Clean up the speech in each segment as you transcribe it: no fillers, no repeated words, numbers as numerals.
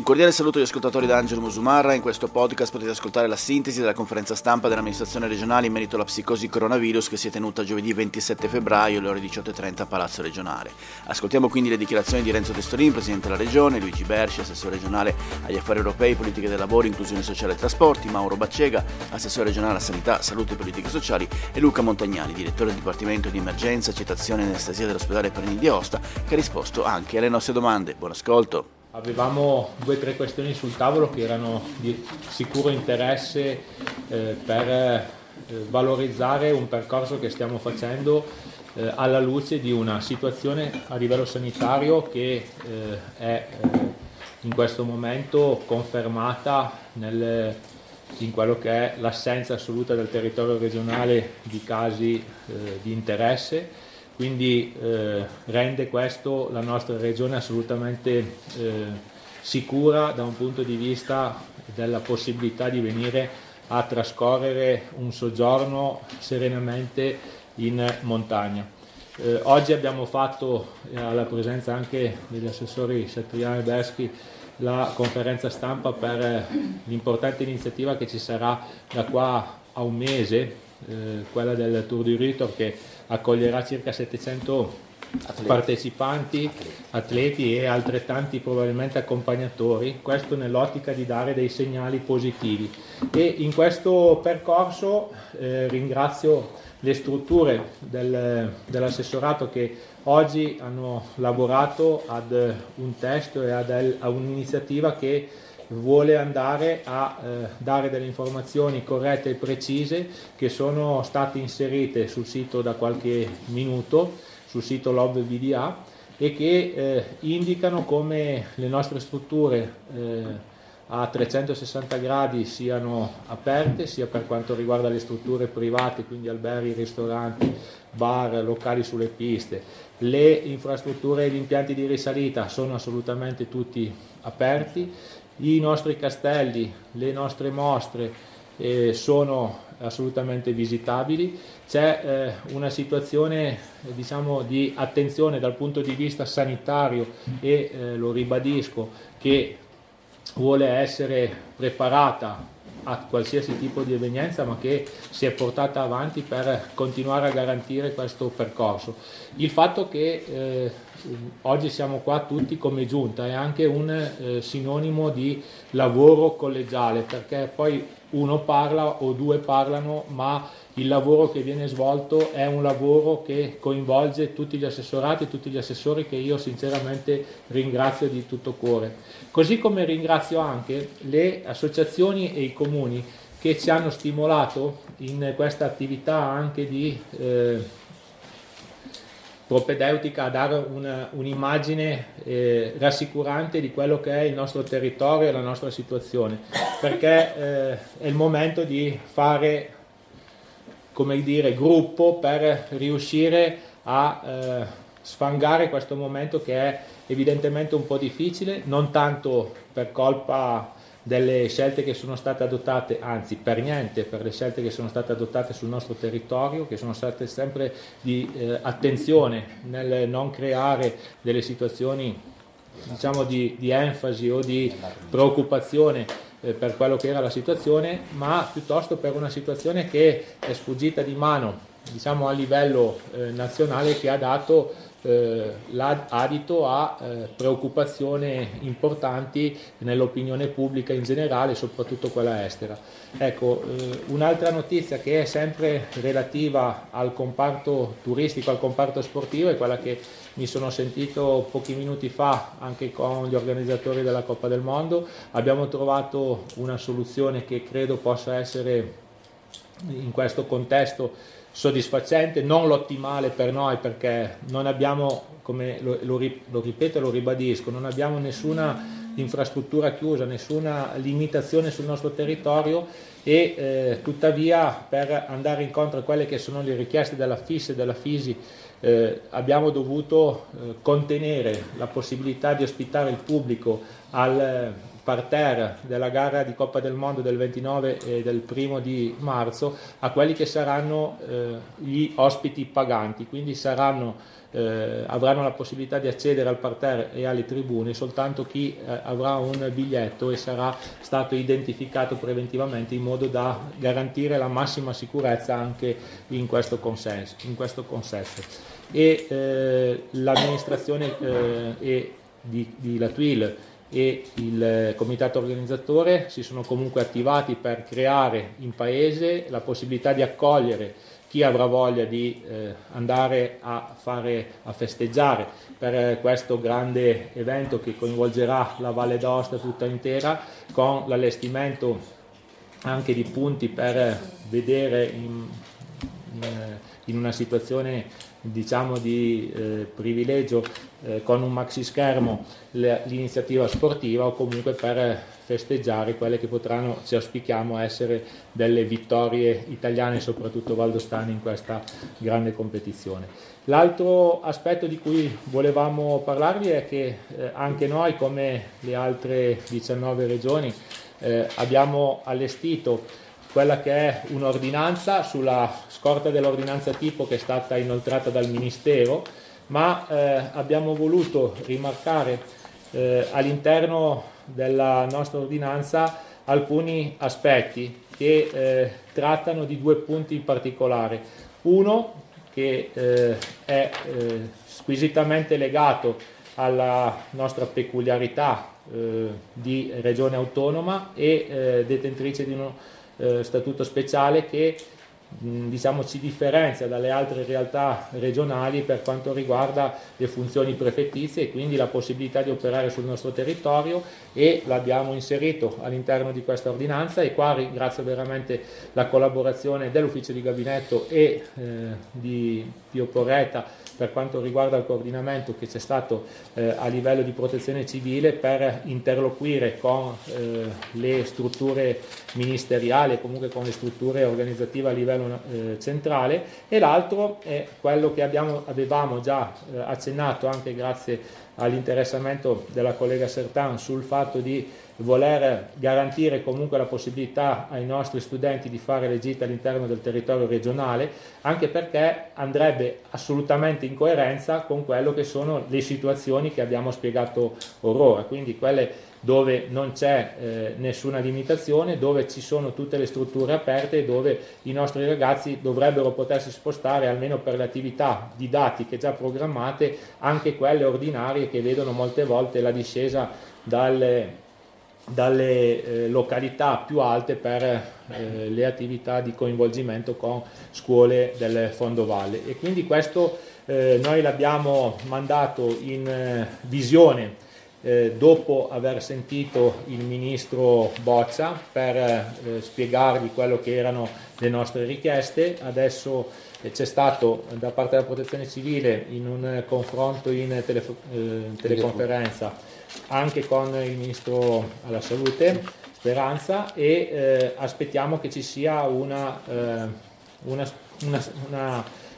Un cordiale saluto agli ascoltatori da Angelo Musumarra. In questo podcast potete ascoltare la sintesi della conferenza stampa dell'amministrazione regionale in merito alla psicosi coronavirus che si è tenuta giovedì 27 febbraio alle ore 18:30 a Palazzo regionale. Ascoltiamo quindi le dichiarazioni di Renzo Testolin, presidente della regione, Luigi Bertschy, assessore regionale agli affari europei, politiche del lavoro, inclusione sociale e trasporti, Mauro Baccega, assessore regionale alla sanità, salute e politiche sociali, e Luca Montagnani, direttore del Dipartimento di Emergenza, Citazione e Anestesia dell'ospedale Parini di Aosta, che ha risposto anche alle nostre domande. Buon ascolto. Avevamo 2 o 3 questioni sul tavolo che erano di sicuro interesse per valorizzare un percorso che stiamo facendo alla luce di una situazione a livello sanitario che è in questo momento confermata in quello che è l'assenza assoluta del territorio regionale di casi di interesse. Quindi rende questo la nostra regione assolutamente sicura da un punto di vista della possibilità di venire a trascorrere un soggiorno serenamente in montagna. Oggi abbiamo fatto, alla presenza anche degli assessori Chatrian e Bertschy, la conferenza stampa per l'importante iniziativa che ci sarà da qua a un mese, quella del Tour du Ritor, che accoglierà circa 700 atleti e altrettanti probabilmente accompagnatori, questo nell'ottica di dare dei segnali positivi. E in questo percorso ringrazio le strutture dell'assessorato che oggi hanno lavorato ad un testo e a un'iniziativa che vuole andare a dare delle informazioni corrette e precise che sono state inserite sul sito da qualche minuto, sul sito LoveVDA, e che indicano come le nostre strutture a 360 gradi siano aperte, sia per quanto riguarda le strutture private, quindi alberghi, ristoranti, bar, locali sulle piste. Le infrastrutture e gli impianti di risalita sono assolutamente tutti aperti. I nostri castelli, le nostre mostre sono assolutamente visitabili. C'è una situazione di attenzione dal punto di vista sanitario e lo ribadisco, che vuole essere preparata a qualsiasi tipo di evenienza, ma che si è portata avanti per continuare a garantire questo percorso. Il fatto che oggi siamo qua tutti come giunta è anche un sinonimo di lavoro collegiale, perché poi uno parla o 2 parlano, ma il lavoro che viene svolto è un lavoro che coinvolge tutti gli assessorati, tutti gli assessori, che io sinceramente ringrazio di tutto cuore. Così come ringrazio anche le associazioni e i comuni che ci hanno stimolato in questa attività anche di propedeutica a dare un'immagine rassicurante di quello che è il nostro territorio e la nostra situazione, perché è il momento di fare, gruppo per riuscire a sfangare questo momento che è evidentemente un po' difficile, non tanto per colpa delle scelte che sono state adottate, anzi per niente, per le scelte che sono state adottate sul nostro territorio, che sono state sempre di attenzione nel non creare delle situazioni di enfasi o di preoccupazione per quello che era la situazione, ma piuttosto per una situazione che è sfuggita di mano a livello nazionale, che ha dato adito a preoccupazioni importanti nell'opinione pubblica in generale, soprattutto quella estera. Ecco, un'altra notizia che è sempre relativa al comparto turistico, al comparto sportivo, è quella che mi sono sentito pochi minuti fa anche con gli organizzatori della Coppa del Mondo. Abbiamo trovato una soluzione che credo possa essere in questo contesto soddisfacente, non l'ottimale per noi, perché non abbiamo, come lo ripeto e lo ribadisco, non abbiamo nessuna infrastruttura chiusa, nessuna limitazione sul nostro territorio e tuttavia, per andare incontro a quelle che sono le richieste della FIS e della FISI, abbiamo dovuto contenere la possibilità di ospitare il pubblico al parterre della gara di Coppa del Mondo del 29 e del 1° di marzo a quelli che saranno gli ospiti paganti, quindi avranno la possibilità di accedere al parterre e alle tribune soltanto chi avrà un biglietto e sarà stato identificato preventivamente, in modo da garantire la massima sicurezza anche in questo consesso. E l'amministrazione di La Tuile e il comitato organizzatore si sono comunque attivati per creare in paese la possibilità di accogliere chi avrà voglia di andare a festeggiare per questo grande evento che coinvolgerà la Valle d'Aosta tutta intera, con l'allestimento anche di punti per vedere in una situazione, diciamo, di privilegio, con un maxi schermo l'iniziativa sportiva, o comunque per festeggiare quelle che potranno, ci auspichiamo, essere delle vittorie italiane, soprattutto valdostane, in questa grande competizione. L'altro aspetto di cui volevamo parlarvi è che anche noi, come le altre 19 regioni, abbiamo allestito quella che è un'ordinanza sulla scorta dell'ordinanza tipo che è stata inoltrata dal Ministero, ma abbiamo voluto rimarcare all'interno della nostra ordinanza alcuni aspetti che trattano di due punti in particolare. Uno che è squisitamente legato alla nostra peculiarità di regione autonoma e detentrice di uno statuto speciale che, diciamo, ci differenzia dalle altre realtà regionali per quanto riguarda le funzioni prefettizie e quindi la possibilità di operare sul nostro territorio, e l'abbiamo inserito all'interno di questa ordinanza. E qua ringrazio veramente la collaborazione dell'ufficio di gabinetto e di Pio Porretta per quanto riguarda il coordinamento che c'è stato a livello di protezione civile per interloquire con le strutture ministeriali e comunque con le strutture organizzative a livello centrale. E l'altro è quello che avevamo già accennato, anche grazie all'interessamento della collega Sertan, sul fatto di voler garantire comunque la possibilità ai nostri studenti di fare le gite all'interno del territorio regionale, anche perché andrebbe assolutamente in coerenza con quello che sono le situazioni che abbiamo spiegato orora, quindi quelle dove non c'è nessuna limitazione, dove ci sono tutte le strutture aperte e dove i nostri ragazzi dovrebbero potersi spostare, almeno per le attività didattiche già programmate, anche quelle ordinarie che vedono molte volte la discesa dalle località più alte per le attività di coinvolgimento con scuole del fondovalle. E quindi questo noi l'abbiamo mandato in visione dopo aver sentito il ministro Boccia per spiegargli quello che erano le nostre richieste. Adesso c'è stato da parte della Protezione Civile, in un confronto in teleconferenza anche con il Ministro alla Salute Speranza, e aspettiamo che ci sia una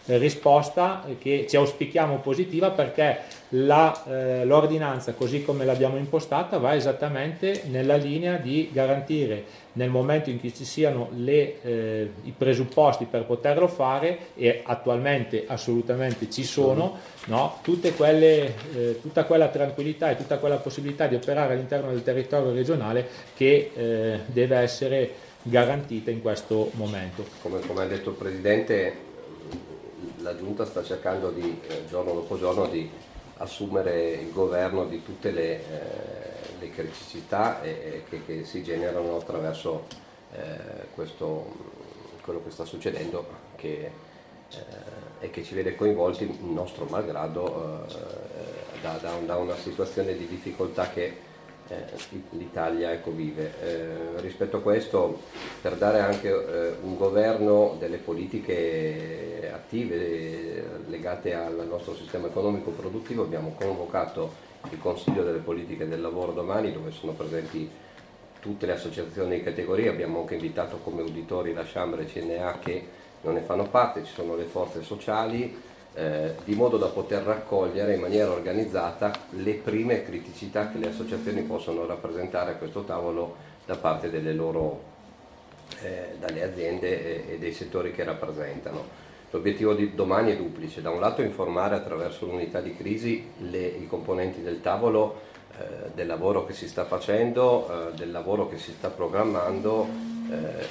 risposta che ci auspichiamo positiva, perché l'ordinanza, così come l'abbiamo impostata, va esattamente nella linea di garantire, nel momento in cui ci siano i presupposti per poterlo fare, e attualmente assolutamente ci sono, no? Tutta quella tranquillità e tutta quella possibilità di operare all'interno del territorio regionale che deve essere garantita in questo momento. Come ha detto il Presidente, la giunta sta cercando di, giorno dopo giorno, di assumere il governo di tutte le criticità che si generano attraverso quello che sta succedendo e che ci vede coinvolti, il nostro malgrado, da una situazione di difficoltà che l'Italia, ecco, vive. Rispetto a questo, per dare anche un governo delle politiche attive legate al nostro sistema economico produttivo, abbiamo convocato il Consiglio delle politiche del lavoro domani, dove sono presenti tutte le associazioni di categoria. Abbiamo anche invitato come uditori la Chambre e CNA, che non ne fanno parte, ci sono le forze sociali, di modo da poter raccogliere in maniera organizzata le prime criticità che le associazioni possono rappresentare a questo tavolo da parte delle loro, dalle aziende e dei settori che rappresentano. L'obiettivo di domani è duplice: da un lato informare attraverso l'unità di crisi i componenti del tavolo del lavoro che si sta facendo, del lavoro che si sta programmando,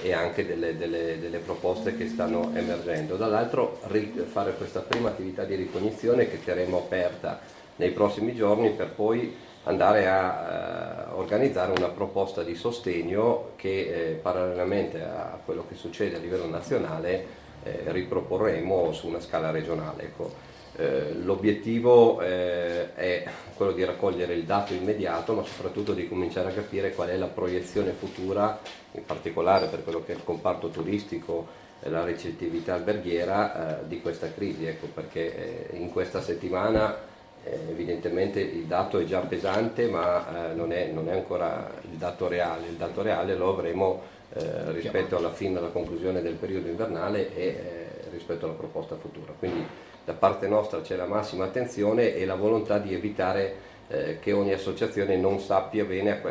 e anche delle proposte che stanno emergendo, dall'altro fare questa prima attività di ricognizione che terremo aperta nei prossimi giorni, per poi andare a organizzare una proposta di sostegno che, parallelamente a quello che succede a livello nazionale, riproporremo su una scala regionale. Ecco. L'obiettivo è quello di raccogliere il dato immediato, ma soprattutto di cominciare a capire qual è la proiezione futura, in particolare per quello che è il comparto turistico e la ricettività alberghiera, di questa crisi, ecco, perché in questa settimana evidentemente il dato è già pesante, ma non è ancora il dato reale. Il dato reale lo avremo rispetto alla fine, alla conclusione del periodo invernale e rispetto alla proposta futura. Quindi, da parte nostra c'è la massima attenzione e la volontà di evitare che ogni associazione non sappia bene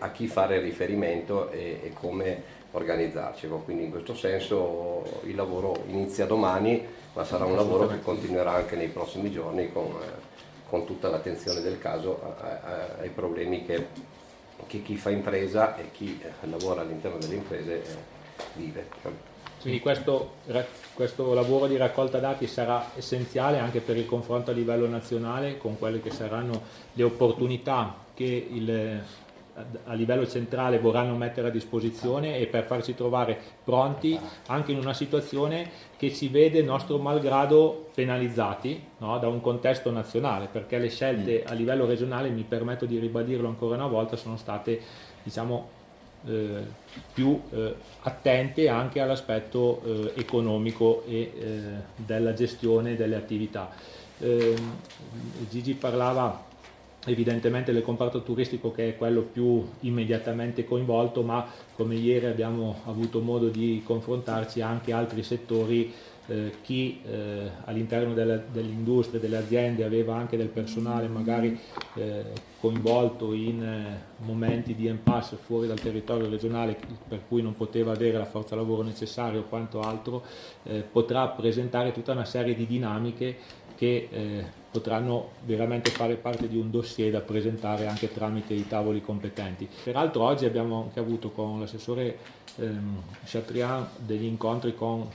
a chi fare riferimento e come organizzarci. Quindi in questo senso il lavoro inizia domani, ma sarà un lavoro che continuerà anche nei prossimi giorni con tutta l'attenzione del caso ai problemi che chi fa impresa e chi lavora all'interno delle imprese vive. Quindi questo lavoro di raccolta dati sarà essenziale anche per il confronto a livello nazionale con quelle che saranno le opportunità che a livello centrale vorranno mettere a disposizione, e per farci trovare pronti anche in una situazione che ci vede, nostro malgrado, penalizzati, no, da un contesto nazionale, perché le scelte a livello regionale, mi permetto di ribadirlo ancora una volta, sono state, diciamo, più attente anche all'aspetto economico e della gestione delle attività. Gigi parlava evidentemente del comparto turistico, che è quello più immediatamente coinvolto, ma come ieri abbiamo avuto modo di confrontarci anche altri settori. Chi all'interno dell'industria, delle aziende, aveva anche del personale magari coinvolto in momenti di impasse fuori dal territorio regionale, per cui non poteva avere la forza lavoro necessaria o quanto altro, potrà presentare tutta una serie di dinamiche che potranno veramente fare parte di un dossier da presentare anche tramite i tavoli competenti. Peraltro oggi abbiamo anche avuto con l'assessore Chatrian degli incontri con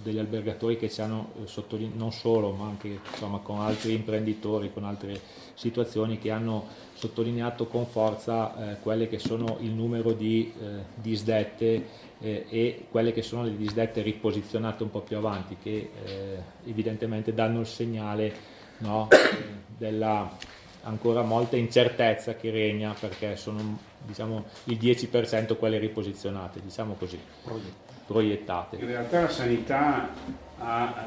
degli albergatori che ci hanno sottolineato, non solo, ma anche, insomma, con altri imprenditori, con altre situazioni, che hanno sottolineato con forza quelle che sono il numero di disdette e quelle che sono le disdette riposizionate un po' più avanti, che evidentemente danno il segnale, no, della ancora molta incertezza che regna, perché sono, diciamo, il 10% quelle riposizionate, diciamo così, proiettate. In realtà la sanità ha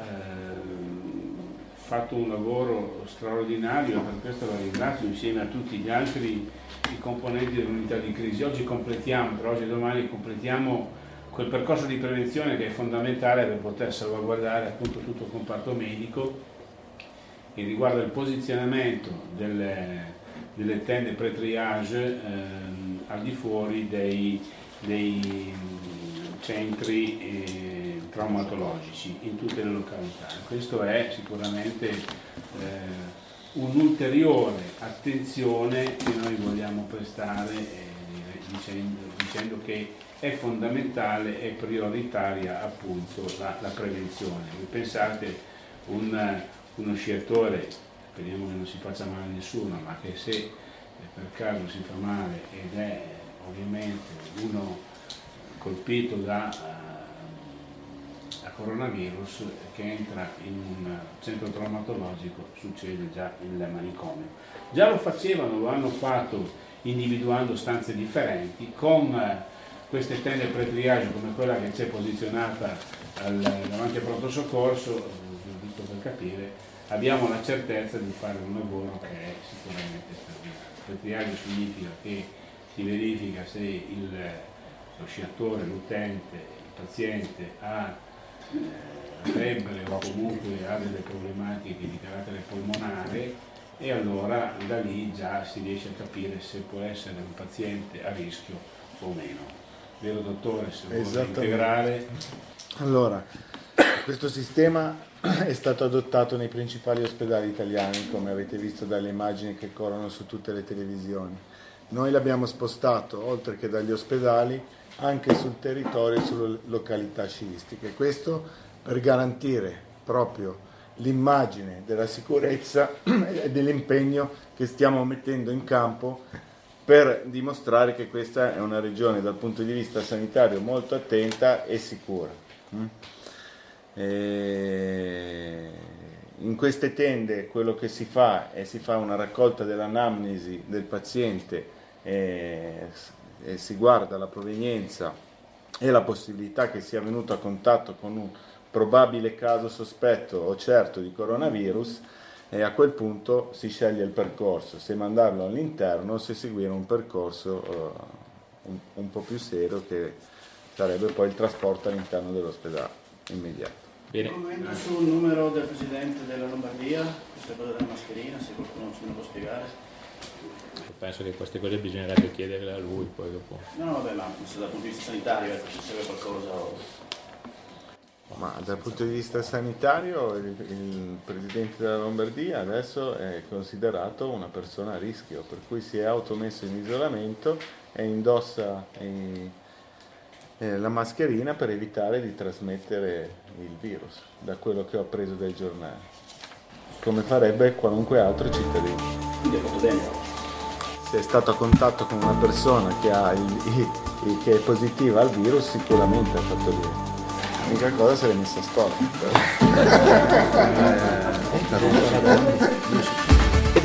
fatto un lavoro straordinario, per questo la ringrazio, insieme a tutti gli altri i componenti dell'unità di crisi. Oggi completiamo, per oggi e domani completiamo quel percorso di prevenzione che è fondamentale per poter salvaguardare appunto tutto il comparto medico, che riguarda il posizionamento delle tende pre-triage al di fuori dei centri traumatologici in tutte le località. Questo è sicuramente un'ulteriore attenzione che noi vogliamo prestare, dicendo che è fondamentale e prioritaria appunto la prevenzione. Pensate uno sciatore, speriamo che non si faccia male a nessuno, ma che se per caso si fa male ed è ovviamente uno colpito da coronavirus che entra in un centro traumatologico, succede già il manicomio. Già lo facevano, lo hanno fatto individuando stanze differenti con queste tende pre-triage come quella che c'è posizionata davanti al pronto soccorso. Tutto per capire, abbiamo la certezza di fare un lavoro che è sicuramente straordinario. Pre-triage significa che si verifica se lo sciatore, l'utente, il paziente ha febbre o comunque ha delle problematiche di carattere polmonare, e allora da lì già si riesce a capire se può essere un paziente a rischio o meno. Vero dottore, se vuole integrare. Allora, questo sistema è stato adottato nei principali ospedali italiani, come avete visto dalle immagini che corrono su tutte le televisioni. Noi l'abbiamo spostato, oltre che dagli ospedali, anche sul territorio e sulle località sciistiche. Questo per garantire proprio l'immagine della sicurezza e dell'impegno che stiamo mettendo in campo per dimostrare che questa è una regione dal punto di vista sanitario molto attenta e sicura. In queste tende quello che si fa è si fa una raccolta dell'anamnesi del paziente e si guarda la provenienza e la possibilità che sia venuto a contatto con un probabile caso sospetto o certo di coronavirus, e a quel punto si sceglie il percorso, se mandarlo all'interno o se seguire un percorso un po' più serio che sarebbe poi il trasporto all'interno dell'ospedale immediato. Bene. Un momento sul numero del Presidente della Lombardia, questa cosa della mascherina, se qualcuno ce ne può spiegare. Penso che queste cose bisognerebbe chiederle a lui poi dopo. No, vabbè, ma se dal punto di vista sanitario se serve qualcosa o... Ma dal punto di vista sanitario il Presidente della Lombardia adesso è considerato una persona a rischio, per cui si è automesso in isolamento e indossa la mascherina per evitare di trasmettere il virus, da quello che ho appreso dai giornali, come farebbe qualunque altro cittadino. Se è stato a contatto con una persona che è positiva al virus, sicuramente ha fatto bene. L'unica cosa se l'è messa a storia. Ed